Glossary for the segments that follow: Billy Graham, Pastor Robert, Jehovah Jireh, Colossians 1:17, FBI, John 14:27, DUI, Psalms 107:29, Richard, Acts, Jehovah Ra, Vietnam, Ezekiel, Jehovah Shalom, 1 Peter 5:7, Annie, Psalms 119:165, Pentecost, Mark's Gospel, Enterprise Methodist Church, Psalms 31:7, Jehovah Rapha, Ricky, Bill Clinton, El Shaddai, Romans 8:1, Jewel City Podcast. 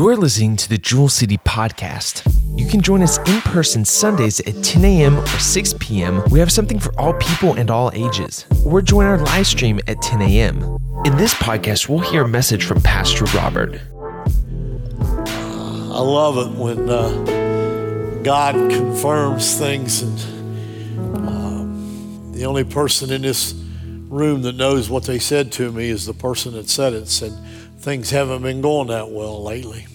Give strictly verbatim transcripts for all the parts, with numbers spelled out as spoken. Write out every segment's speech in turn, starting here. You're listening to the Jewel City Podcast. You can join us in person Sundays at ten a.m. or six p.m. We have something for all people and all ages. Or join our live stream at ten a.m. In this podcast, we'll hear a message from Pastor Robert. I love it when uh, God confirms things. And uh, the only person in this room that knows what they said to me is the person that said it. Said things haven't been going that well lately.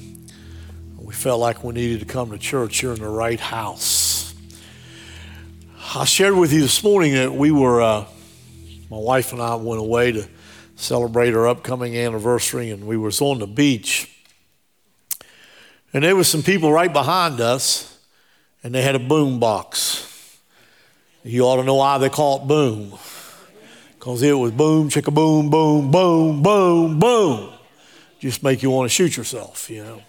We felt like we needed to come to church. You're in the right house. I shared with you this morning that we were, uh, my wife and I went away to celebrate our upcoming anniversary, and we was on the beach. And there was some people right behind us, and they had a boom box. You ought to know why they call it boom. Because it was boom, chicka boom, boom, boom, boom, boom. Just make you want to shoot yourself, you know.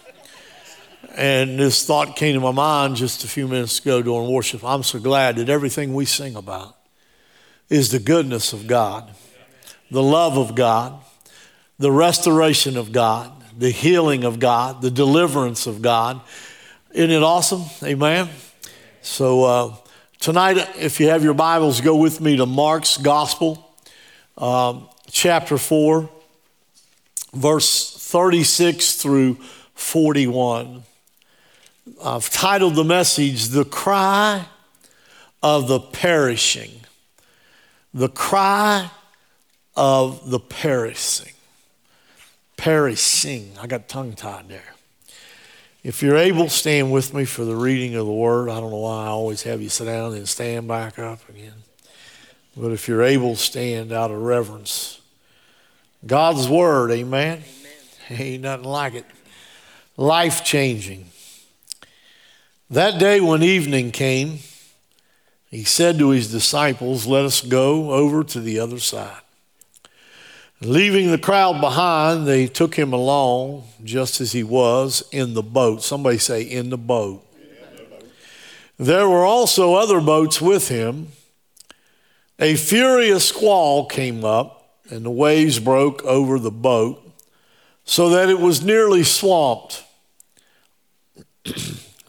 And this thought came to my mind just a few minutes ago during worship. I'm so glad that everything we sing about is the goodness of God, the love of God, the restoration of God, the healing of God, the deliverance of God. Isn't it awesome? Amen. So uh, tonight, if you have your Bibles, go with me to Mark's Gospel, um, chapter four, verse thirty-six through forty-one. I've titled the message, The Cry of the Perishing. The Cry of the Perishing. Perishing. I got tongue-tied there. If you're able, stand with me for the reading of the word. I don't know why I always have you sit down and stand back up again. But if you're able, stand out of reverence. God's word, amen? Amen. Ain't nothing like it. Life-changing. That day when evening came, he said to his disciples, "Let us go over to the other side." Leaving the crowd behind, they took him along just as he was in the boat. Somebody say, in the boat. In the boat. There were also other boats with him. A furious squall came up, and the waves broke over the boat so that it was nearly swamped.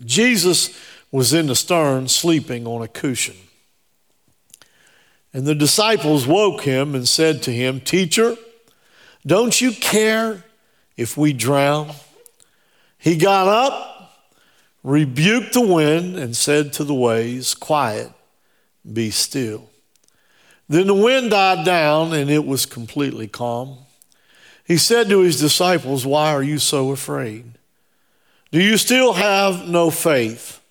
Jesus was in the stern, sleeping on a cushion. And the disciples woke him and said to him, "Teacher, don't you care if we drown?" He got up, rebuked the wind, and said to the waves, "Quiet, be still." Then the wind died down, and it was completely calm. He said to his disciples, "Why are you so afraid? Do you still have no faith?"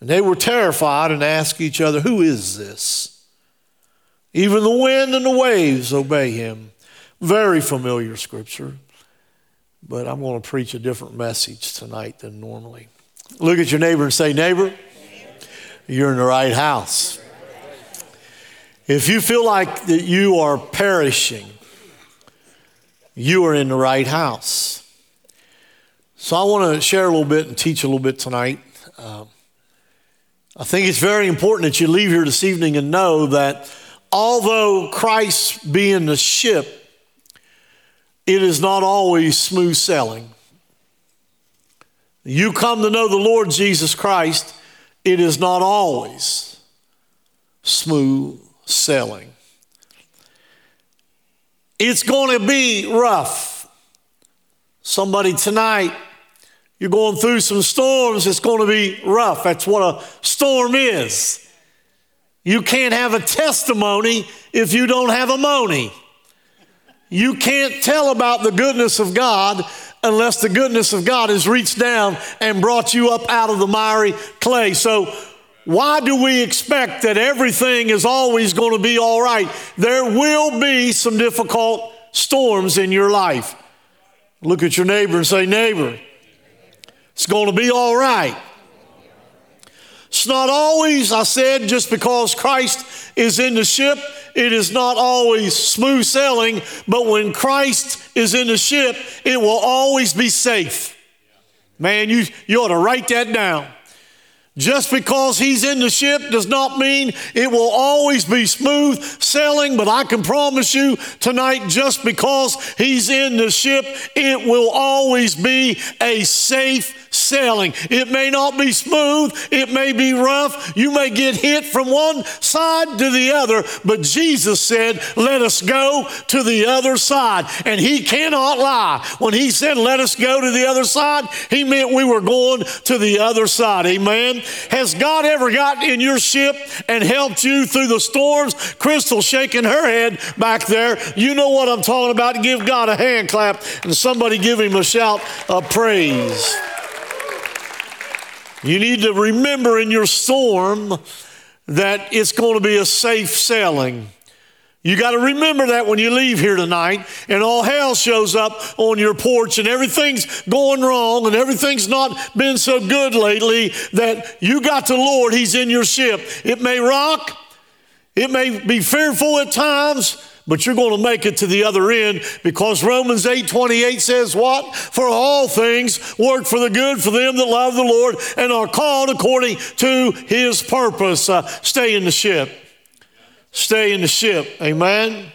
And they were terrified and asked each other, "Who is this? Even the wind and the waves obey him." Very familiar scripture, but I'm going to preach a different message tonight than normally. Look at your neighbor and say, "Neighbor, you're in the right house." If you feel like that you are perishing, you are in the right house. So I want to share a little bit and teach a little bit tonight. Um, I think it's very important that you leave here this evening and know that although Christ be in the ship, it is not always smooth sailing. You come to know the Lord Jesus Christ, it is not always smooth sailing. It's going to be rough. Somebody tonight, you're going through some storms, it's going to be rough. That's what a storm is. You can't have a testimony if you don't have a money. You can't tell about the goodness of God unless the goodness of God has reached down and brought you up out of the miry clay. So why do we expect that everything is always going to be all right? There will be some difficult storms in your life. Look at your neighbor and say, "Neighbor, it's going to be all right." It's not always, I said, just because Christ is in the ship, it is not always smooth sailing, but when Christ is in the ship, it will always be safe. Man, you, you ought to write that down. Just because he's in the ship does not mean it will always be smooth sailing, but I can promise you tonight, just because he's in the ship, it will always be a safe sailing. It may not be smooth, it may be rough, you may get hit from one side to the other, but Jesus said, let us go to the other side, and he cannot lie. When he said, let us go to the other side, he meant we were going to the other side, amen? Has God ever gotten in your ship and helped you through the storms? Crystal shaking her head back there. You know what I'm talking about. Give God a hand clap and somebody give him a shout of praise. You need to remember in your storm that it's going to be a safe sailing. You got to remember that when you leave here tonight and all hell shows up on your porch and everything's going wrong and everything's not been so good lately, that you got the Lord, he's in your ship. It may rock, it may be fearful at times, but you're going to make it to the other end, because Romans eight twenty-eight says what? For all things work for the good for them that love the Lord and are called according to his purpose. Uh, stay in the ship. Stay in the ship, amen?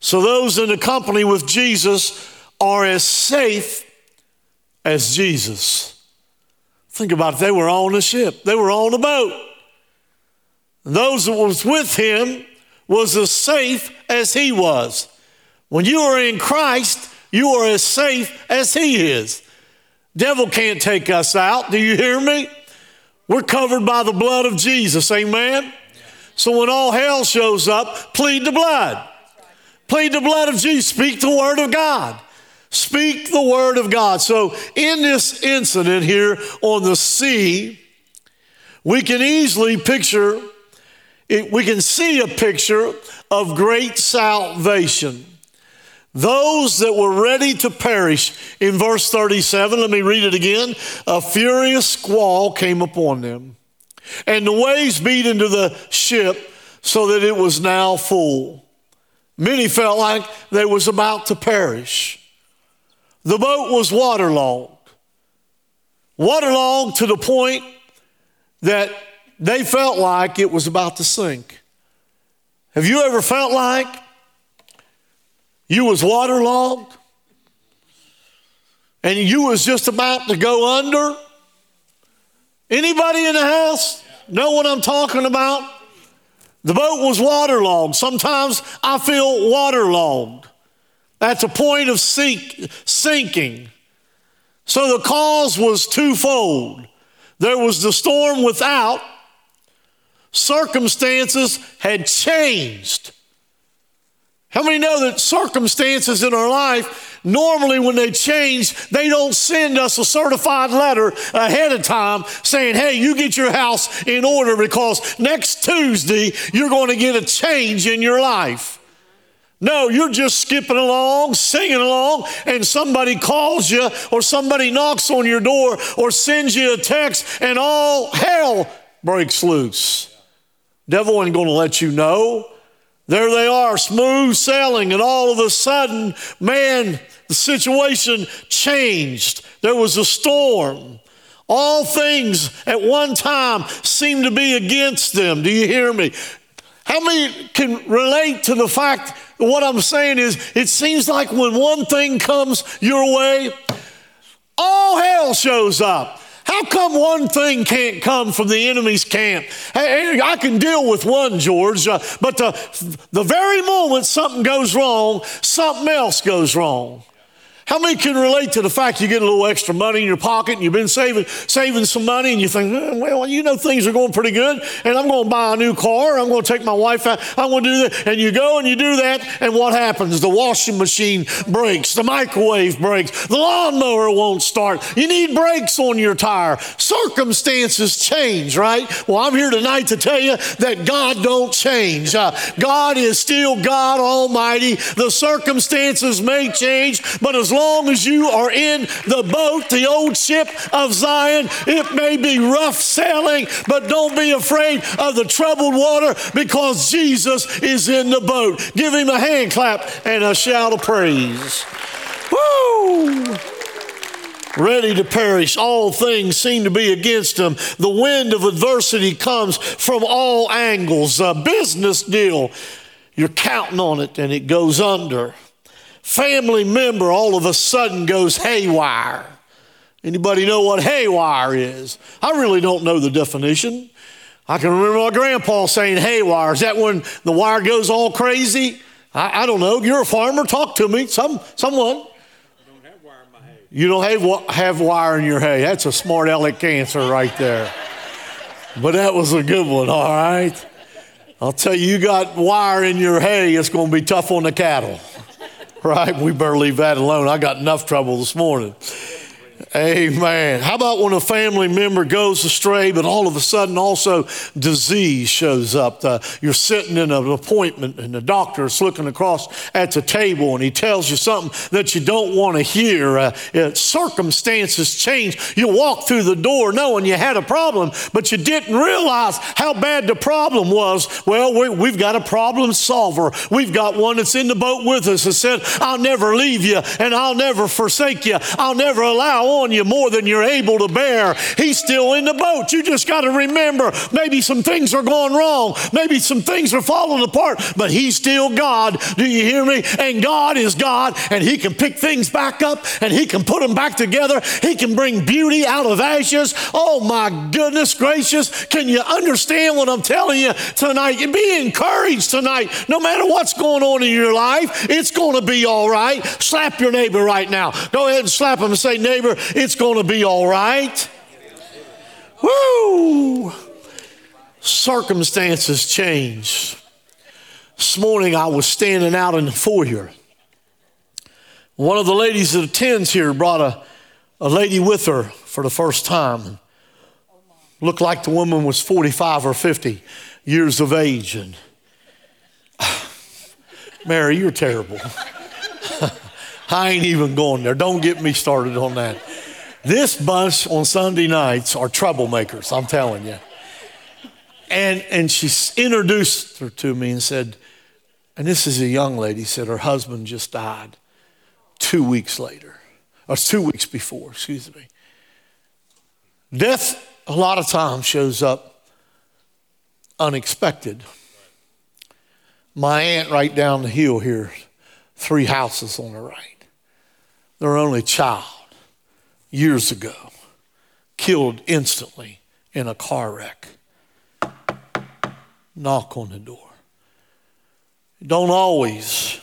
So those in the company with Jesus are as safe as Jesus. Think about it, they were on the ship. They were on the boat. Those that was with him was as safe as he was. When you are in Christ, you are as safe as he is. Devil can't take us out, do you hear me? We're covered by the blood of Jesus, amen? So when all hell shows up, plead the blood. Plead the blood of Jesus. Speak the word of God. Speak the word of God. So in this incident here on the sea, we can easily picture, we can see a picture of great salvation. Those that were ready to perish, in verse thirty-seven, let me read it again. A furious squall came upon them, and the waves beat into the ship so that it was now full. Many felt like they was about to perish. The boat was waterlogged, waterlogged to the point that they felt like it was about to sink. Have you ever felt like you was waterlogged and you was just about to go under? Anybody in the house know what I'm talking about? The boat was waterlogged. Sometimes I feel waterlogged. That's a point of sink, sinking. So the cause was twofold. There was the storm without. Circumstances had changed. How many know that circumstances in our life, normally when they change, they don't send us a certified letter ahead of time saying, hey, you get your house in order because next Tuesday you're going to get a change in your life. No, you're just skipping along, singing along, and somebody calls you or somebody knocks on your door or sends you a text and all hell breaks loose. Devil ain't going to let you know. There they are, smooth sailing, and all of a sudden, man, the situation changed. There was a storm. All things at one time seemed to be against them. Do you hear me? How many can relate to the fact that what I'm saying is it seems like when one thing comes your way, all hell shows up. How come one thing can't come from the enemy's camp? Hey, I can deal with one, George, uh, but the, the very moment something goes wrong, something else goes wrong. How many can relate to the fact you get a little extra money in your pocket and you've been saving saving some money and you think, well, you know things are going pretty good and I'm going to buy a new car, I'm going to take my wife out, I'm going to do that. And you go and you do that, and what happens? The washing machine breaks, the microwave breaks, the lawnmower won't start. You need brakes on your tire. Circumstances change, right? Well, I'm here tonight to tell you that God don't change. Uh, God is still God Almighty. The circumstances may change, but as As long as you are in the boat, the old ship of Zion, it may be rough sailing, but don't be afraid of the troubled water because Jesus is in the boat. Give him a hand clap and a shout of praise. Woo! ready to perish. All things seem to be against him. The wind of adversity comes from all angles. A business deal, you're counting on it and it goes under. Family member all of a sudden goes haywire. Anybody know what haywire is? I really don't know the definition. I can remember my grandpa saying haywire. Is that when the wire goes all crazy? I, I don't know. You're a farmer. Talk to me. Some someone. I don't have wire in my hay. You don't have, have wire in your hay. That's a smart aleck answer right there. But that was a good one, all right? I'll tell you, you got wire in your hay, it's going to be tough on the cattle, right? We better leave that alone. I got enough trouble this morning. Amen. How about when a family member goes astray, but all of a sudden also disease shows up? Uh, you're sitting in an appointment and the doctor is looking across at the table and he tells you something that you don't want to hear. Uh, it, circumstances change. You walk through the door knowing you had a problem, but you didn't realize how bad the problem was. Well, we, we've got a problem solver. We've got one that's in the boat with us that said, I'll never leave you and I'll never forsake you. I'll never allow on you more than you're able to bear. He's still in the boat. You just got to remember, maybe some things are going wrong. Maybe some things are falling apart, but he's still God. Do you hear me? And God is God, and he can pick things back up, and he can put them back together. He can bring beauty out of ashes. Oh my goodness gracious. Can you understand what I'm telling you tonight? Be encouraged tonight. No matter what's going on in your life, it's going to be all right. Slap your neighbor right now. Go ahead and slap him and say, neighbor, it's going to be all right. Woo! Circumstances change. This morning I was standing out in the foyer. One of the ladies that attends here brought a, a lady with her for the first time. Looked like the woman was forty-five or fifty years of age. And Mary, you're terrible. I ain't even going there. Don't get me started on that. This bunch on Sunday nights are troublemakers, I'm telling you. And and she introduced her to me and said, and this is a young lady, said her husband just died two weeks later, or two weeks before, excuse me. Death a lot of times shows up unexpected. My aunt right down the hill here, three houses on the right. Their only child, years ago, killed instantly in a car wreck. Knock on the door. Don't always.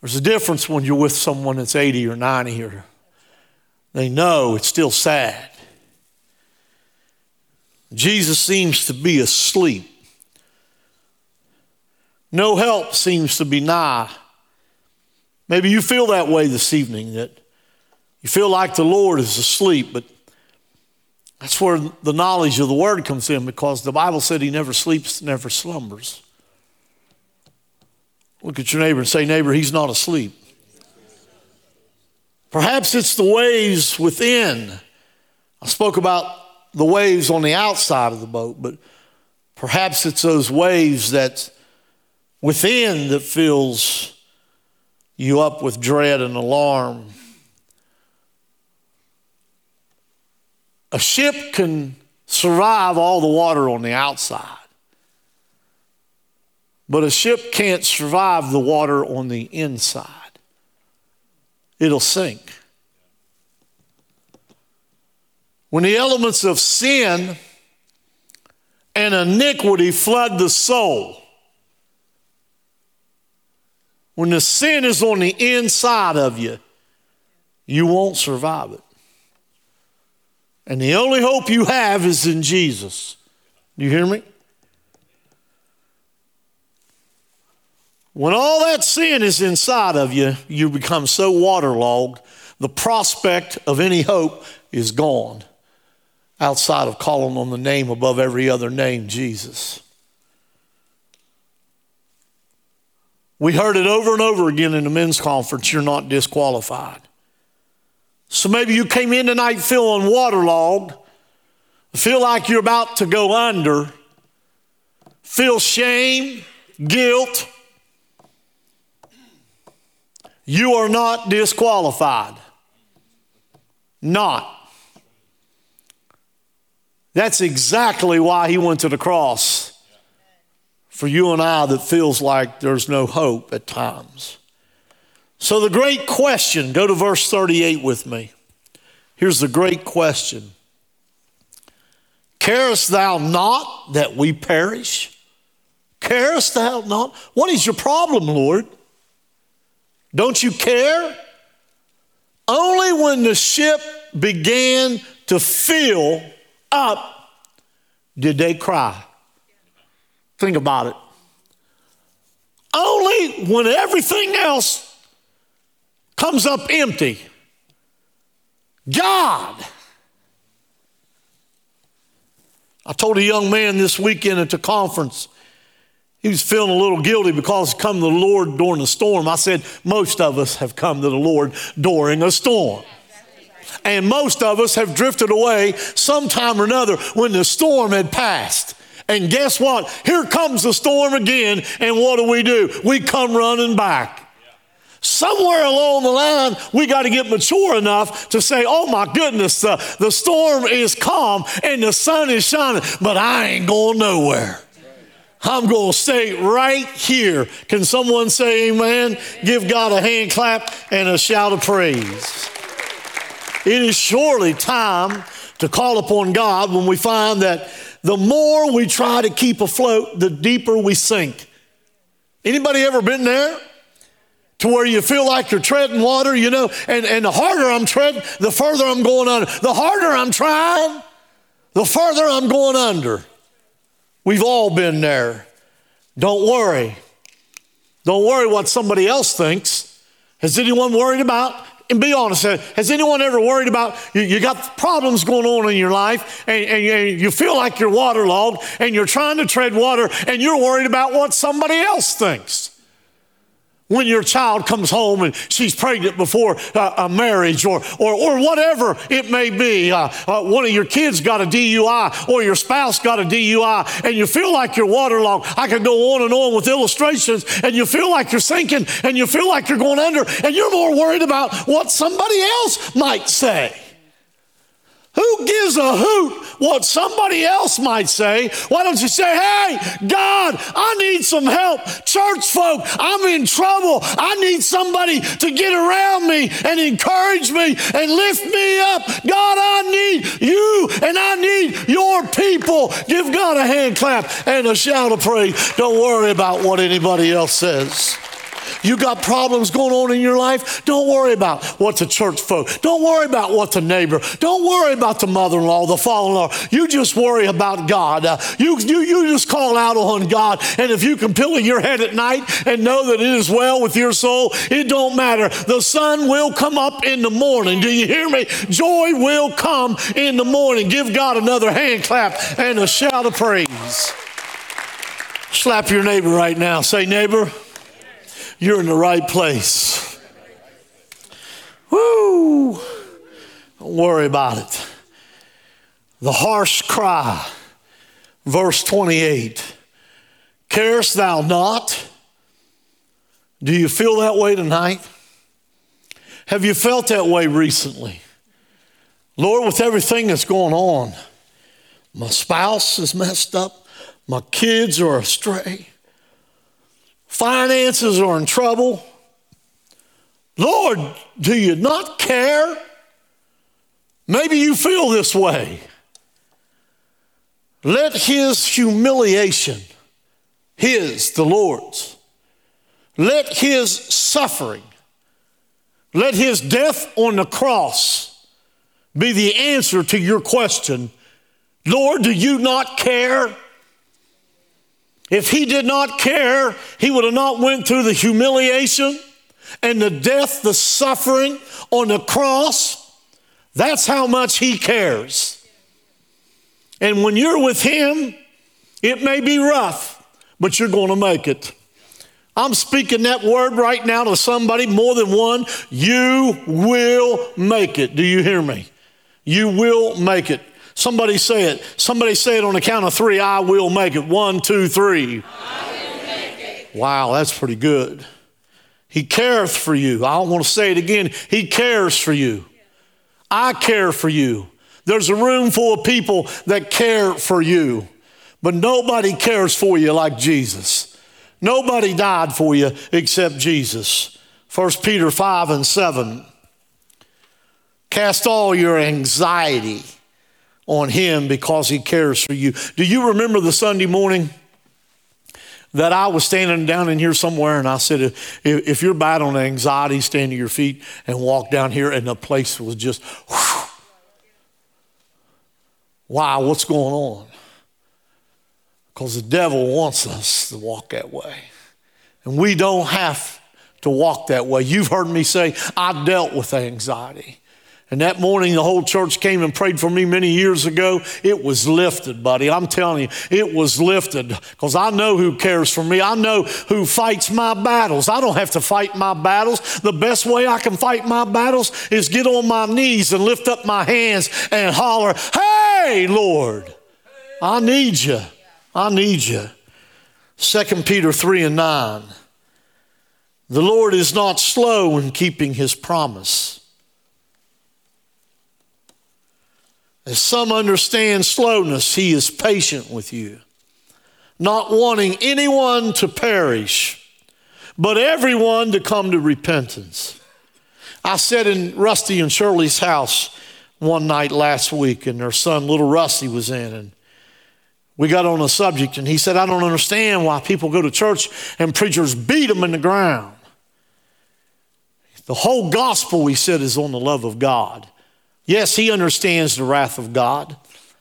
There's a difference when you're with someone that's eighty or ninety or they know it's still sad. Jesus seems to be asleep. No help seems to be nigh. Maybe you feel that way this evening, that you feel like the Lord is asleep, but that's where the knowledge of the Word comes in, because the Bible said he never sleeps, never slumbers. Look at your neighbor and say, neighbor, he's not asleep. Perhaps it's the waves within. I spoke about the waves on the outside of the boat, but perhaps it's those waves that within that fills you up with dread and alarm. A ship can survive all the water on the outside, but a ship can't survive the water on the inside. It'll sink. When the elements of sin and iniquity flood the soul, when the sin is on the inside of you, you won't survive it. And the only hope you have is in Jesus. Do you hear me? When all that sin is inside of you, you become so waterlogged, the prospect of any hope is gone outside of calling on the name above every other name, Jesus. We heard it over and over again in the men's conference, you're not disqualified. So maybe you came in tonight feeling waterlogged, feel like you're about to go under, feel shame, guilt. You are not disqualified. Not. That's exactly why he went to the cross. For you and I that feels like there's no hope at times. So the great question, go to verse thirty-eight with me. Here's the great question. Carest thou not that we perish? Carest thou not? What is your problem, Lord? Don't you care? Only when the ship began to fill up did they cry. Think about it. Only when everything else comes up empty. God. I told a young man this weekend at the conference, he was feeling a little guilty because come to the Lord during a storm. I said, most of us have come to the Lord during a storm. And most of us have drifted away sometime or another when the storm had passed. And guess what? Here comes the storm again. And what do we do? We come running back. Somewhere along the line, we got to get mature enough to say, oh my goodness, uh, the storm is calm and the sun is shining, but I ain't going nowhere. I'm going to stay right here. Can someone say amen? Amen? Give God a hand clap and a shout of praise. It is surely time to call upon God when we find that the more we try to keep afloat, the deeper we sink. Anybody ever been there? To where you feel like you're treading water, you know, and, and the harder I'm treading, the further I'm going under. The harder I'm trying, the further I'm going under. We've all been there. Don't worry. Don't worry what somebody else thinks. Has anyone worried about, and be honest, has anyone ever worried about, you, you got problems going on in your life and, and, and you feel like you're waterlogged and you're trying to tread water and you're worried about what somebody else thinks. When your child comes home and she's pregnant before uh, a marriage or, or or whatever it may be, uh, uh, one of your kids got a D U I or your spouse got a D U I and you feel like you're waterlogged. I could go on and on with illustrations and you feel like you're sinking and you feel like you're going under and you're more worried about what somebody else might say. Who gives a hoot what somebody else might say? Why don't you say, hey, God, I need some help. Church folk, I'm in trouble. I need somebody to get around me and encourage me and lift me up. God, I need you and I need your people. Give God a hand clap and a shout of praise. Don't worry about what anybody else says. You got problems going on in your life? Don't worry about what the church folk. Don't worry about what the neighbor. Don't worry about the mother-in-law, the father-in-law. You just worry about God. Uh, you, you, you just call out on God. And if you can pillow your head at night and know that it is well with your soul, it don't matter. The sun will come up in the morning. Do you hear me? Joy will come in the morning. Give God another hand clap and a shout of praise. Slap your neighbor right now. Say, neighbor, you're in the right place. Woo! Don't worry about it. The harsh cry, verse twenty-eight. Carest thou not? Do you feel that way tonight? Have you felt that way recently? Lord, with everything that's going on, my spouse is messed up, my kids are astray. Finances are in trouble. Lord, do you not care? Maybe you feel this way. Let his humiliation, his, the Lord's, let his suffering, let his death on the cross be the answer to your question. Lord, do you not care? If he did not care, he would have not went through the humiliation and the death, the suffering on the cross. That's how much he cares. And when you're with him, it may be rough, but you're going to make it. I'm speaking that word right now to somebody, more than one. You will make it. Do you hear me? You will make it. Somebody say it. Somebody say it on the count of three. I will make it. One, two, three. I will make it. Wow, that's pretty good. He careth for you. I don't want to say it again. He cares for you. I care for you. There's a room full of people that care for you, but nobody cares for you like Jesus. Nobody died for you except Jesus. First Peter five and seven. Cast all your anxiety on him because he cares for you. Do you remember the Sunday morning that I was standing down in here somewhere and I said, if, if you're battling anxiety, stand to your feet and walk down here, and the place was just, whew, wow, what's going on? Because the devil wants us to walk that way. And we don't have to walk that way. You've heard me say, I dealt with anxiety. And that morning, the whole church came and prayed for me many years ago. It was lifted, buddy. I'm telling you, it was lifted, because I know who cares for me. I know who fights my battles. I don't have to fight my battles. The best way I can fight my battles is get on my knees and lift up my hands and holler, hey, Lord, I need you. I need you. Second Peter three and nine. The Lord is not slow in keeping his promise, as some understand slowness. He is patient with you, not wanting anyone to perish, but everyone to come to repentance. I sat in Rusty and Shirley's house one night last week, and their son, little Rusty, was in, and we got on a subject, and he said, I don't understand why people go to church and preachers beat them in the ground. The whole gospel, we said, is on the love of God. Yes, he understands the wrath of God.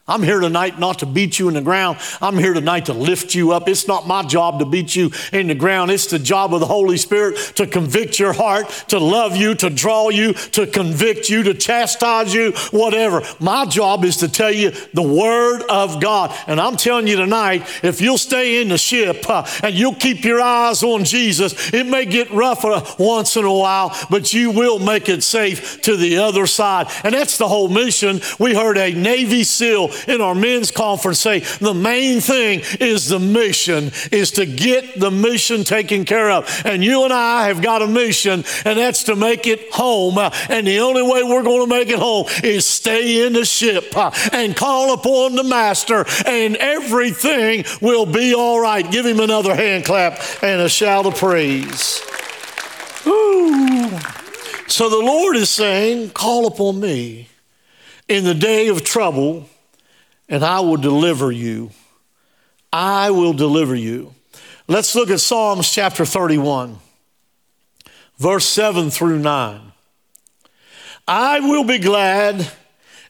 I'm here tonight not to beat you in the ground. I'm here tonight to lift you up. It's not my job to beat you in the ground. It's the job of the Holy Spirit to convict your heart, to love you, to draw you, to convict you, to chastise you, whatever. My job is to tell you the Word of God. And I'm telling you tonight, if you'll stay in the ship uh, and you'll keep your eyes on Jesus, it may get rougher once in a while, but you will make it safe to the other side. And that's the whole mission. We heard a Navy SEAL in our men's conference say, the main thing is the mission, is to get the mission taken care of. And you and I have got a mission, and that's to make it home. And the only way we're going to make it home is stay in the ship and call upon the Master, and everything will be all right. Give him another hand clap and a shout of praise. Ooh. So the Lord is saying, call upon me in the day of trouble, and I will deliver you. I will deliver you. Let's look at Psalms chapter thirty-one, verse seven through nine. I will be glad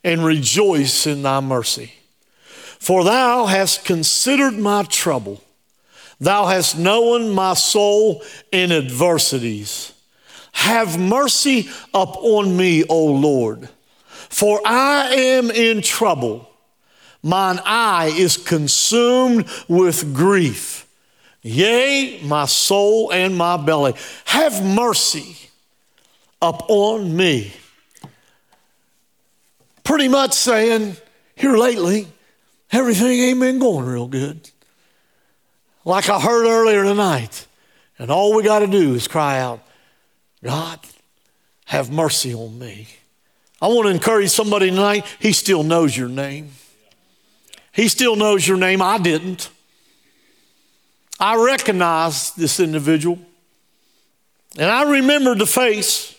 and rejoice in thy mercy, for thou hast considered my trouble. Thou hast known my soul in adversities. Have mercy upon me, O Lord, for I am in trouble. Mine eye is consumed with grief. Yea, my soul and my belly. Have mercy upon me. Pretty much saying, here lately, everything ain't been going real good. Like I heard earlier tonight, and all we got to do is cry out, God, have mercy on me. I want to encourage somebody tonight, he still knows your name. He still knows your name. I didn't. I recognized this individual, and I remembered the face.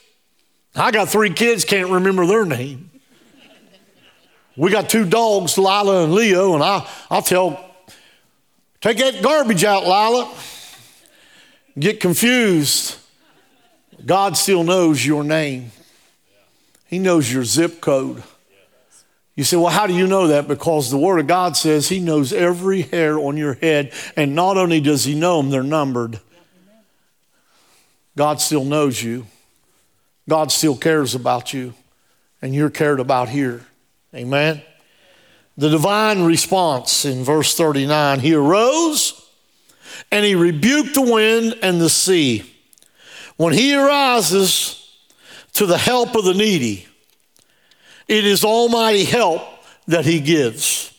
I got three kids, can't remember their name. We got two dogs, Lila and Leo, and I, I'll tell, take that garbage out, Lila. Get confused. God still knows your name. He knows your zip code. You say, well, how do you know that? Because the Word of God says he knows every hair on your head, and not only does he know them, they're numbered. God still knows you. God still cares about you, and you're cared about here. Amen? The divine response in verse thirty-nine, he arose and he rebuked the wind and the sea. When he arises to the help of the needy, it is almighty help that he gives.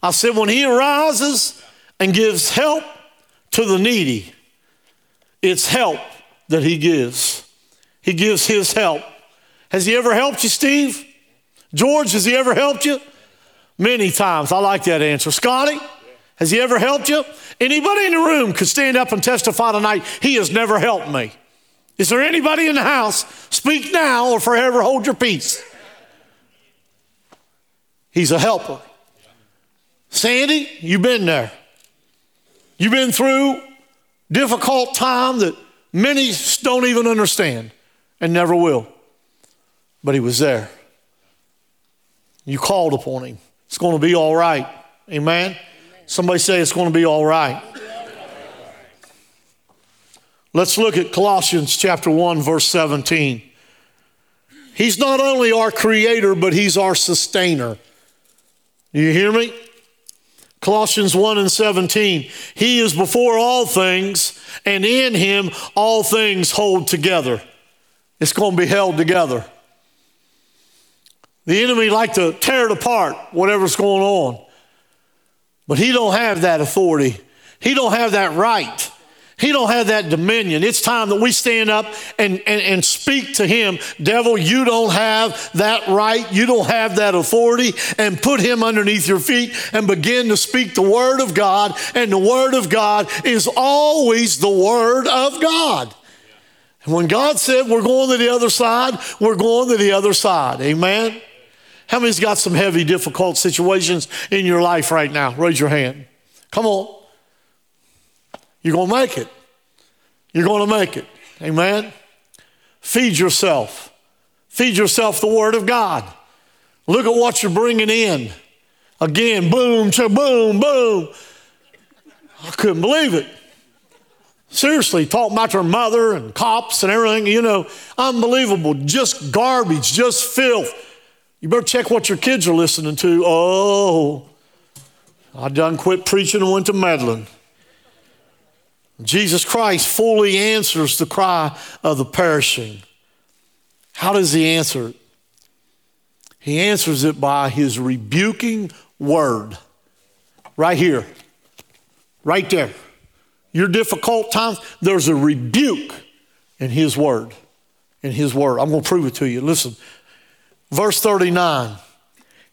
I said, when he arises and gives help to the needy, it's help that he gives. He gives his help. Has he ever helped you, Steve? George, has he ever helped you? Many times. I like that answer. Scotty, has he ever helped you? Anybody in the room could stand up and testify tonight, he has never helped me. Is there anybody in the house? Speak now or forever hold your peace. He's a helper. Sandy, you've been there. You've been through difficult time that many don't even understand and never will. But he was there. You called upon him. It's going to be all right. Amen? Amen. Somebody say it's going to be all right. Let's look at Colossians chapter one, verse seventeen. He's not only our creator, but he's our sustainer. Do you hear me? Colossians one and seventeen, he is before all things, and in him all things hold together. It's going to be held together. The enemy like to tear it apart, whatever's going on. But he don't have that authority. He don't have that right. He don't have that dominion. It's time that we stand up and, and, and speak to him. Devil, you don't have that right. You don't have that authority. And put him underneath your feet and begin to speak the word of God. And the word of God is always the word of God. And when God said we're going to the other side, we're going to the other side. Amen? How many's got some heavy, difficult situations in your life right now? Raise your hand. Come on. You're going to make it. You're going to make it. Amen? Feed yourself. Feed yourself the word of God. Look at what you're bringing in. Again, boom, boom, boom. I couldn't believe it. Seriously, talking about your mother and cops and everything, you know, unbelievable, just garbage, just filth. You better check what your kids are listening to. Oh, I done quit preaching and went to meddling. Jesus Christ fully answers the cry of the perishing. How does he answer it? He answers it by his rebuking word. Right here. Right there. Your difficult times, there's a rebuke in his word. In his word. I'm going to prove it to you. Listen. Verse thirty-nine.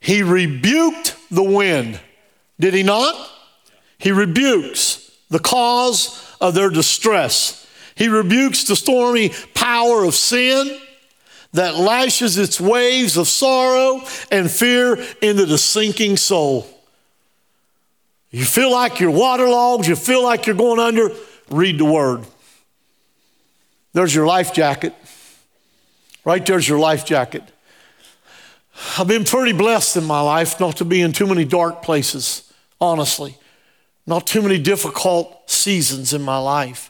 He rebuked the wind. Did he not? He rebukes the cause of their distress. He rebukes the stormy power of sin that lashes its waves of sorrow and fear into the sinking soul. You feel like you're waterlogged, you feel like you're going under, read the word. There's your life jacket. Right there's your life jacket. I've been pretty blessed in my life not to be in too many dark places, honestly. Not too many difficult seasons in my life.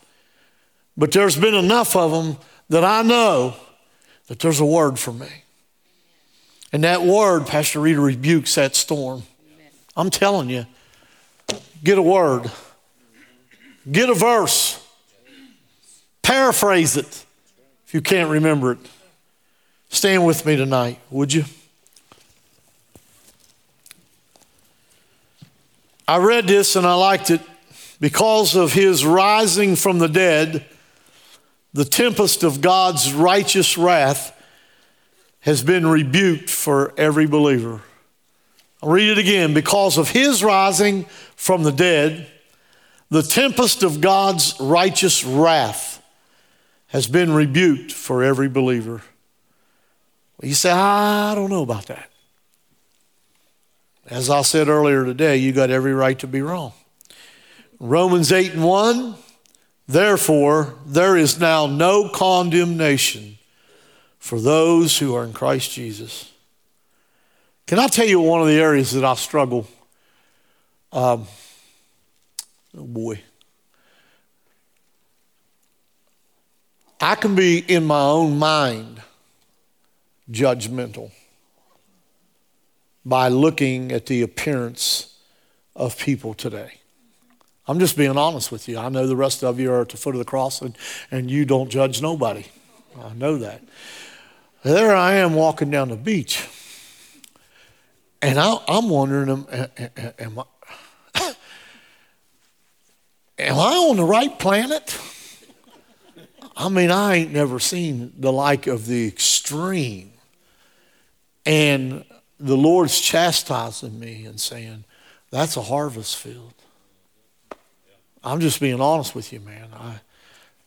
But there's been enough of them that I know that there's a word for me. And that word, Pastor Rita, rebukes that storm. Amen. I'm telling you, get a word. Get a verse. Paraphrase it if you can't remember it. Stand with me tonight, would you? I read this and I liked it. Because of his rising from the dead, the tempest of God's righteous wrath has been rebuked for every believer. I'll read it again. Because of his rising from the dead, the tempest of God's righteous wrath has been rebuked for every believer. Well, you say, I don't know about that. As I said earlier today, you got every right to be wrong. Romans eight and one, therefore, there is now no condemnation for those who are in Christ Jesus. Can I tell you one of the areas that I struggle? Um, oh boy. I can be in my own mind judgmental by looking at the appearance of people today. I'm just being honest with you. I know the rest of you are at the foot of the cross and, and you don't judge nobody. I know that. There I am walking down the beach. And I, I'm wondering, am, am, I, am I on the right planet? I mean, I ain't never seen the like of the extreme. And the Lord's chastising me and saying, that's a harvest field. I'm just being honest with you, man. I,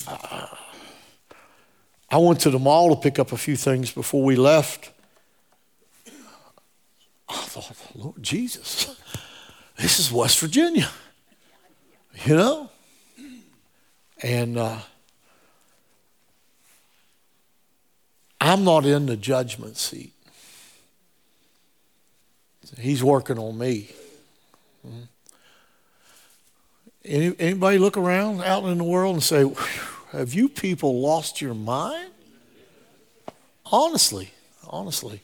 I, I went to the mall to pick up a few things before we left. I thought, Lord Jesus, this is West Virginia, you know? And uh, I'm not in the judgment seat. He's working on me. Any, anybody look around out in the world and say, have you people lost your mind? Honestly, honestly.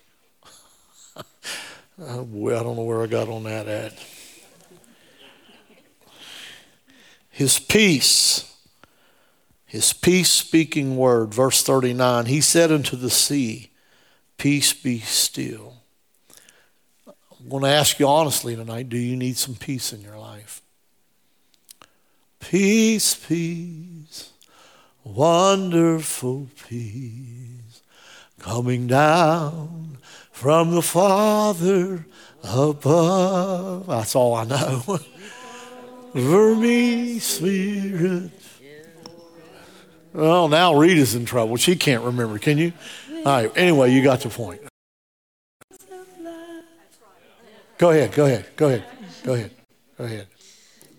Oh boy, I don't know where I got on that at. His peace, his peace-speaking word, verse thirty-nine, he said unto the sea, peace be still. I'm going to ask you honestly tonight, do you need some peace in your life? Peace, peace, wonderful peace, coming down from the Father above. That's all I know. For me, Spirit. Well, now Rita's in trouble. She can't remember, can you? All right, anyway, you got the point. Go ahead, go ahead, go ahead, go ahead, go ahead.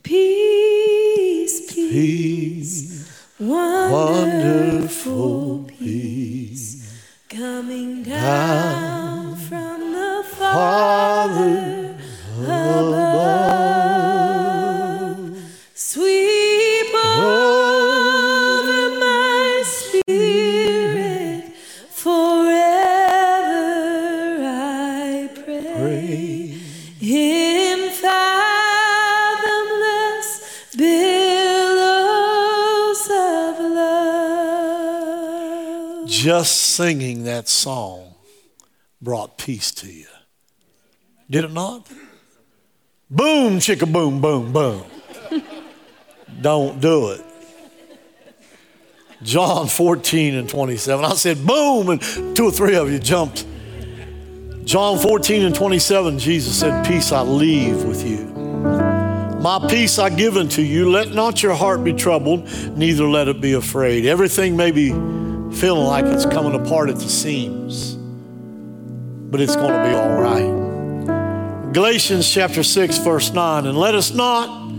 Peace, peace, wonderful peace, coming down from the Father above, sweep over my spirit, forever I pray. In fathomless billows of love. Just singing that song brought peace to you. Did it not? Boom, chicka, boom, boom, boom. Don't do it. John fourteen and twenty-seven. I said boom, and two or three of you jumped. John fourteen and twenty-seven, Jesus said, peace I leave with you. My peace I give unto you. Let not your heart be troubled, neither let it be afraid. Everything may be feeling like it's coming apart at the seams, but it's going to be all right. Galatians chapter six, verse nine, and let us not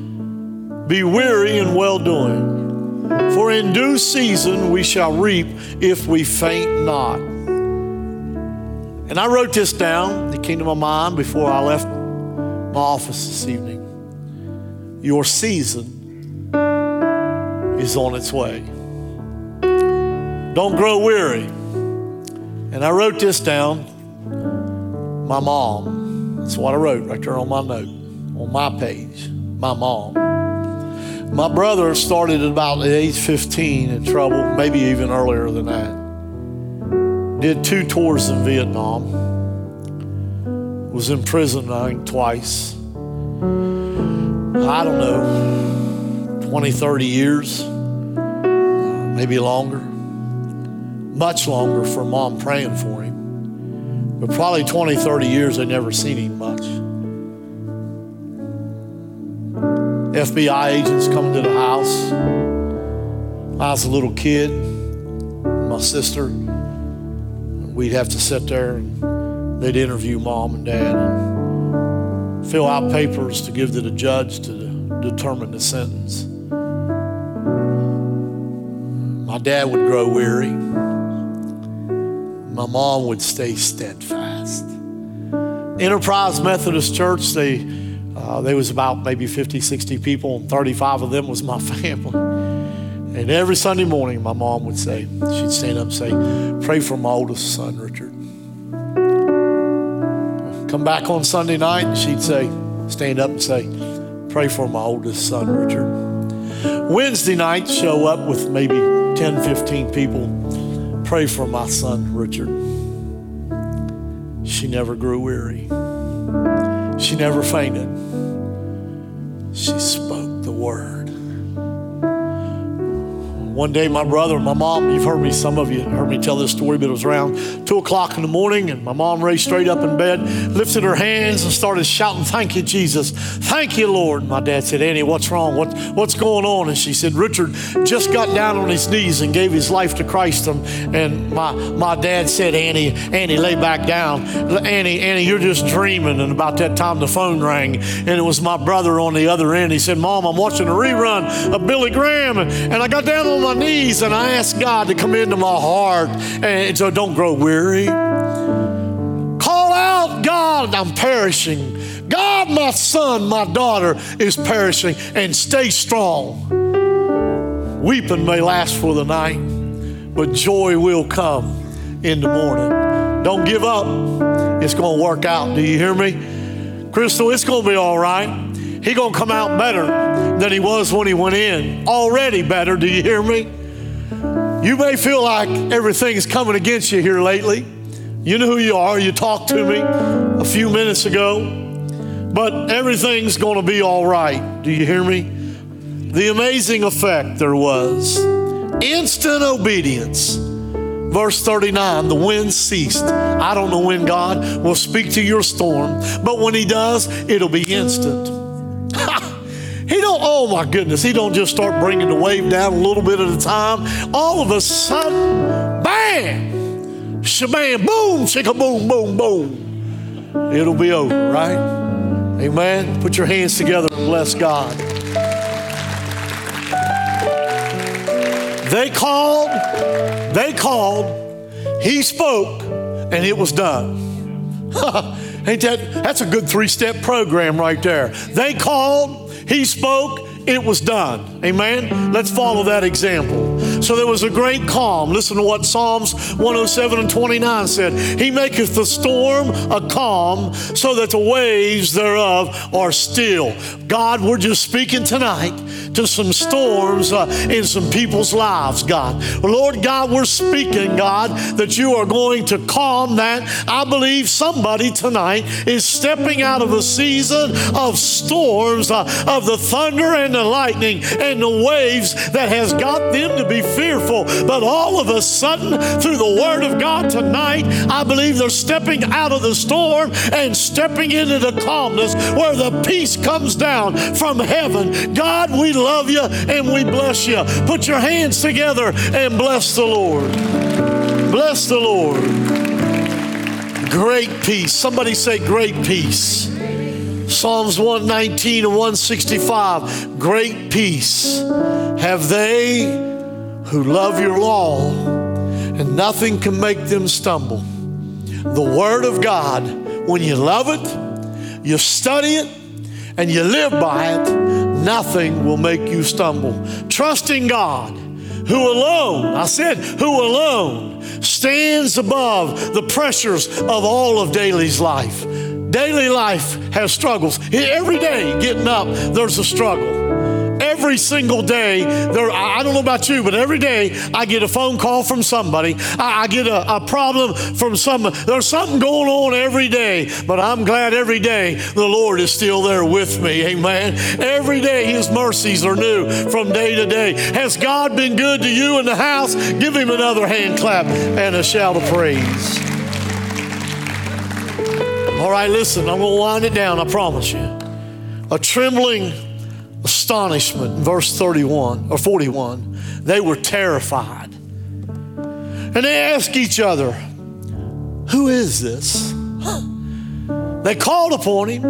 be weary in well-doing, for in due season we shall reap if we faint not. And I wrote this down. It came to my mind before I left my office this evening. Your season is on its way. Don't grow weary. And I wrote this down. My mom. That's what I wrote right there on my note, on my page. My mom. My brother started at about age fifteen in trouble, maybe even earlier than that. Did two tours in Vietnam. Was in prison, I think, twice. I don't know, twenty, thirty years, maybe longer. Much longer for mom praying for him. But probably twenty, thirty years, they'd never seen him much. F B I agents coming to the house. I was a little kid, my sister. We'd have to sit there and they'd interview mom and dad and fill out papers to give to the judge to determine the sentence. My dad would grow weary. My mom would stay steadfast. Enterprise Methodist Church, they, uh, there was about maybe fifty, sixty people, and thirty-five of them was my family. And every Sunday morning, my mom would say, she'd stand up and say, pray for my oldest son, Richard. Come back on Sunday night, and she'd say, stand up and say, pray for my oldest son, Richard. Wednesday night, show up with maybe ten, fifteen people, pray for my son, Richard. She never grew weary. She never fainted. She spoke the word. One day, my brother, my mom, you've heard me, some of you heard me tell this story, but it was around two o'clock in the morning, and my mom raised straight up in bed, lifted her hands and started shouting, "Thank you, Jesus. Thank you, Lord." My dad said, "Annie, what's wrong? What, what's going on?" And she said, "Richard just got down on his knees and gave his life to Christ." And, and my, my dad said, "Annie, Annie, lay back down. Annie, Annie, you're just dreaming." And about that time, the phone rang, and it was my brother on the other end. He said, "Mom, I'm watching a rerun of Billy Graham, and, and I got down on my knees and I asked God to come into my heart. And so don't grow weary. Call out, God, I'm perishing. God, my son, my daughter is perishing, and stay strong. Weeping may last for the night, but joy will come in the morning. Don't give up. It's going to work out. Do you hear me? Crystal, it's going to be all right. He's going to come out better than he was when he went in. Already better, do you hear me? You may feel like everything's coming against you here lately. You know who you are. You talked to me a few minutes ago. But everything's going to be all right. Do you hear me? The amazing effect there was. Instant obedience. Verse thirty-nine, the wind ceased. I don't know when God will speak to your storm, but when he does, it'll be instant. He don't, oh my goodness, he don't just start bringing the wave down a little bit at a time. All of a sudden, bam, shabam, boom, shika, boom, boom, boom. It'll be over, right? Amen. Put your hands together and bless God. They called, they called, he spoke, and it was done. Ain't that, that's a good three-step program right there. They called, he spoke, it was done. Amen? Let's follow that example. So there was a great calm. Listen to what Psalms one oh seven and twenty-nine said. He maketh the storm a calm so that the waves thereof are still. God, we're just speaking tonight to some storms uh, in some people's lives, God. Lord God, we're speaking, God, that you are going to calm that. I believe somebody tonight is stepping out of a season of storms, uh, of the thunder and the lightning and the waves that has got them to be fearful. But all of a sudden, through the word of God tonight, I believe they're stepping out of the storm and stepping into the calmness where the peace comes down from heaven. God, we love you and we bless you. Put your hands together and bless the Lord. Bless the Lord. Great peace. Somebody say great peace. Psalms one nineteen and one sixty-five. Great peace have they who love your law, and nothing can make them stumble. The word of God, when you love it, you study it, and you live by it, nothing will make you stumble. Trust in God, who alone, I said, who alone stands above the pressures of all of daily's life. Daily life has struggles. Every day getting up, there's a struggle. Every single day, there, I don't know about you, but every day I get a phone call from somebody. I, I get a, a problem from someone. There's something going on every day, but I'm glad every day the Lord is still there with me. Amen. Every day his mercies are new from day to day. Has God been good to you in the house? Give him another hand clap and a shout of praise. All right, listen, I'm going to wind it down, I promise you. A trembling astonishment, verse thirty-one or forty-one. They were terrified. And they asked each other, "Who is this?" Huh. They called upon him.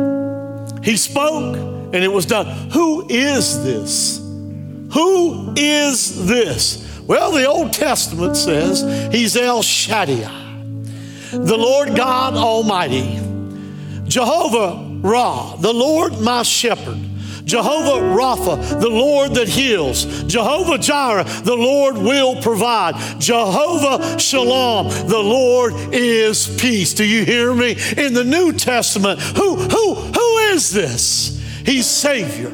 He spoke, and it was done. Who is this? Who is this? Well, the Old Testament says he's El Shaddai, the Lord God Almighty, Jehovah Ra, the Lord my shepherd, Jehovah Rapha, the Lord that heals. Jehovah Jireh, the Lord will provide. Jehovah Shalom, the Lord is peace. Do you hear me? In the New Testament, who, who, who is this? He's Savior.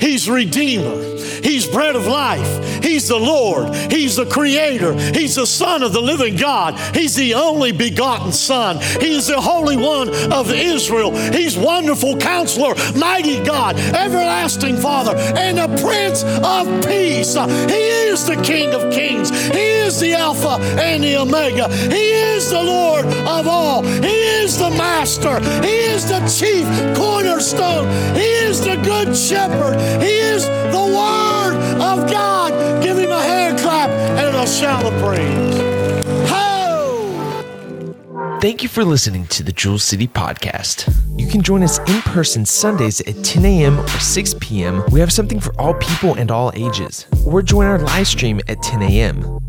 He's Redeemer. He's Bread of Life. He's the Lord. He's the Creator. He's the Son of the living God. He's the only begotten Son. He's the Holy One of Israel. He's Wonderful Counselor, Mighty God, Everlasting Father, and the Prince of Peace. He is the King of Kings. He is the Alpha and the Omega. He is the Lord of all. He is the Master. He is the Chief Cornerstone. He is the Good Shepherd. He is the Word of God. Give Him a hand clap and a shout of praise. Ho! Thank you for listening to the Jewel City Podcast. You can join us in person Sundays at ten a.m. or six p.m. We have something for all people and all ages. Or join our live stream at ten a.m.